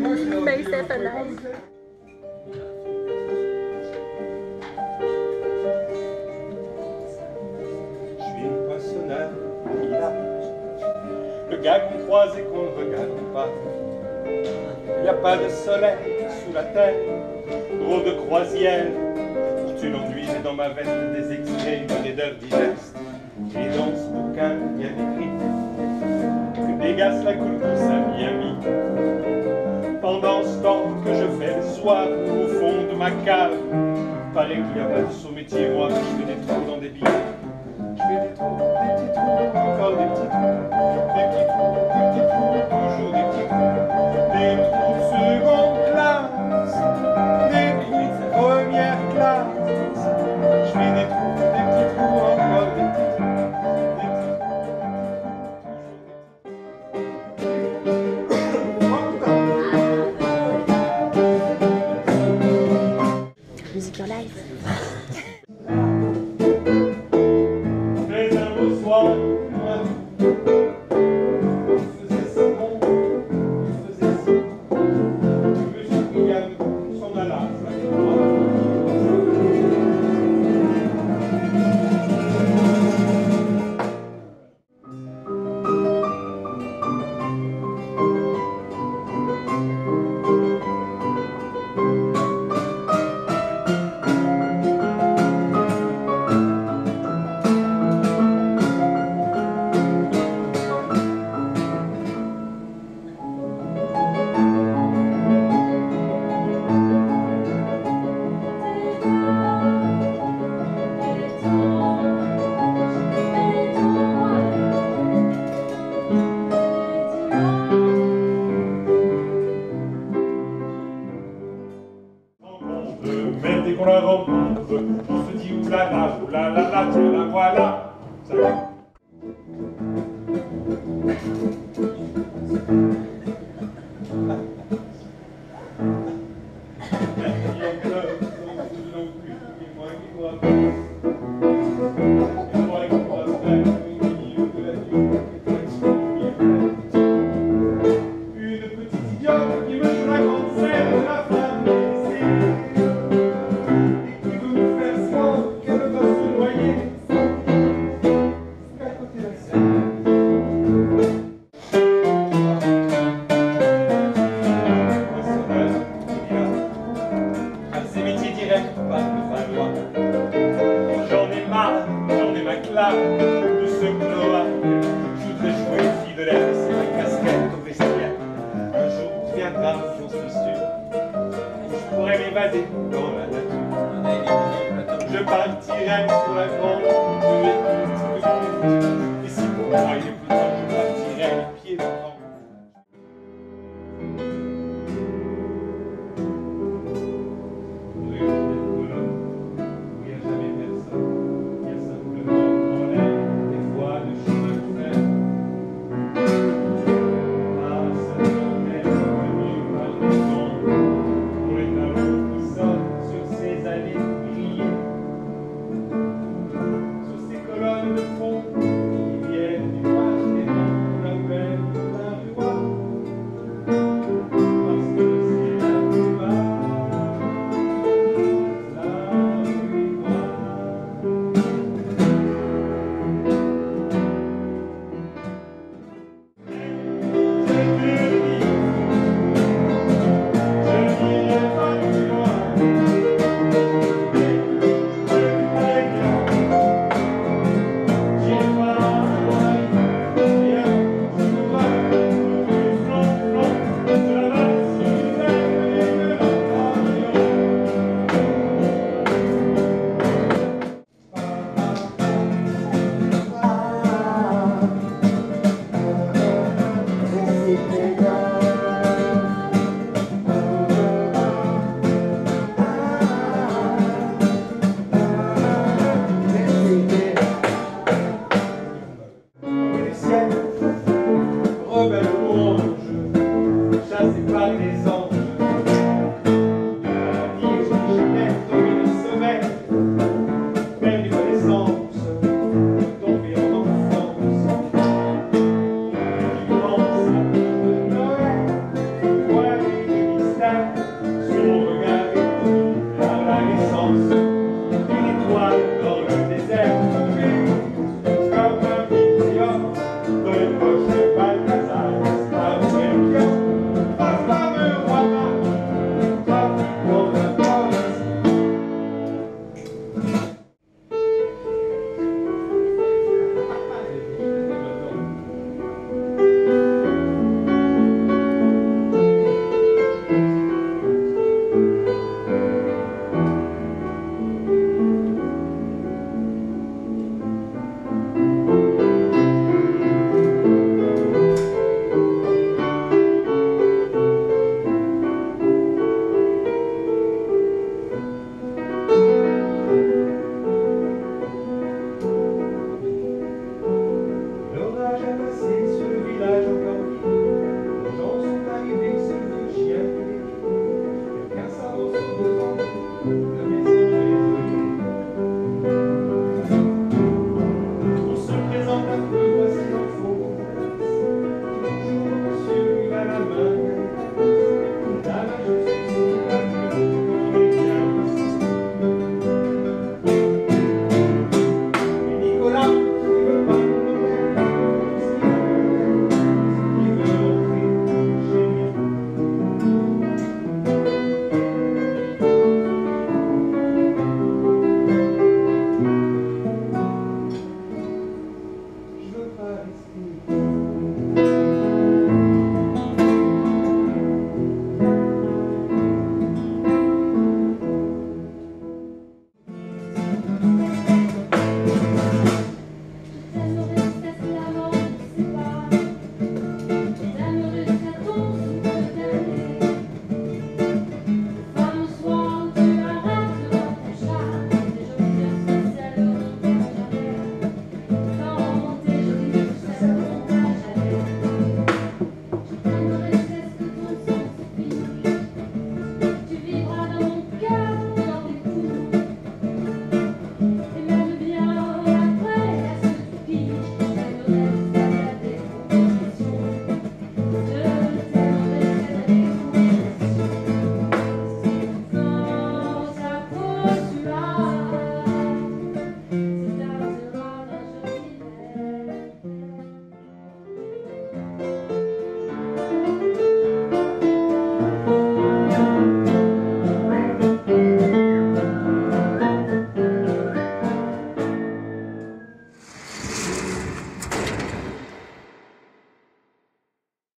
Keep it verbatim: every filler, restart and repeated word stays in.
Face à face. Je suis une poissonneur, le gars qu'on croise et qu'on ne regarde pas. Il n'y a pas de soleil sous la terre, drôle de croisière. Pour tu l'ennuies, j'ai dans ma veste des extraits d'une d'heures diverses. Et dans ce bouquin, il y a des cris que dégasse la coulisse à Miami. Pendant ce temps que je fais le soir au fond de ma cave, paraît qu'il n'y a pas de sous-métier, moi je fais des trous dans des billets. Je fais des trous, des petits trous, encore des petits trous, des petits trous, des petits trous, toujours des petits trous, des trous de seconde classe, des trous de première classe. Je fais des trous, des petits trous, encore des petits trous. Je partirai sur la grande, et si pour moi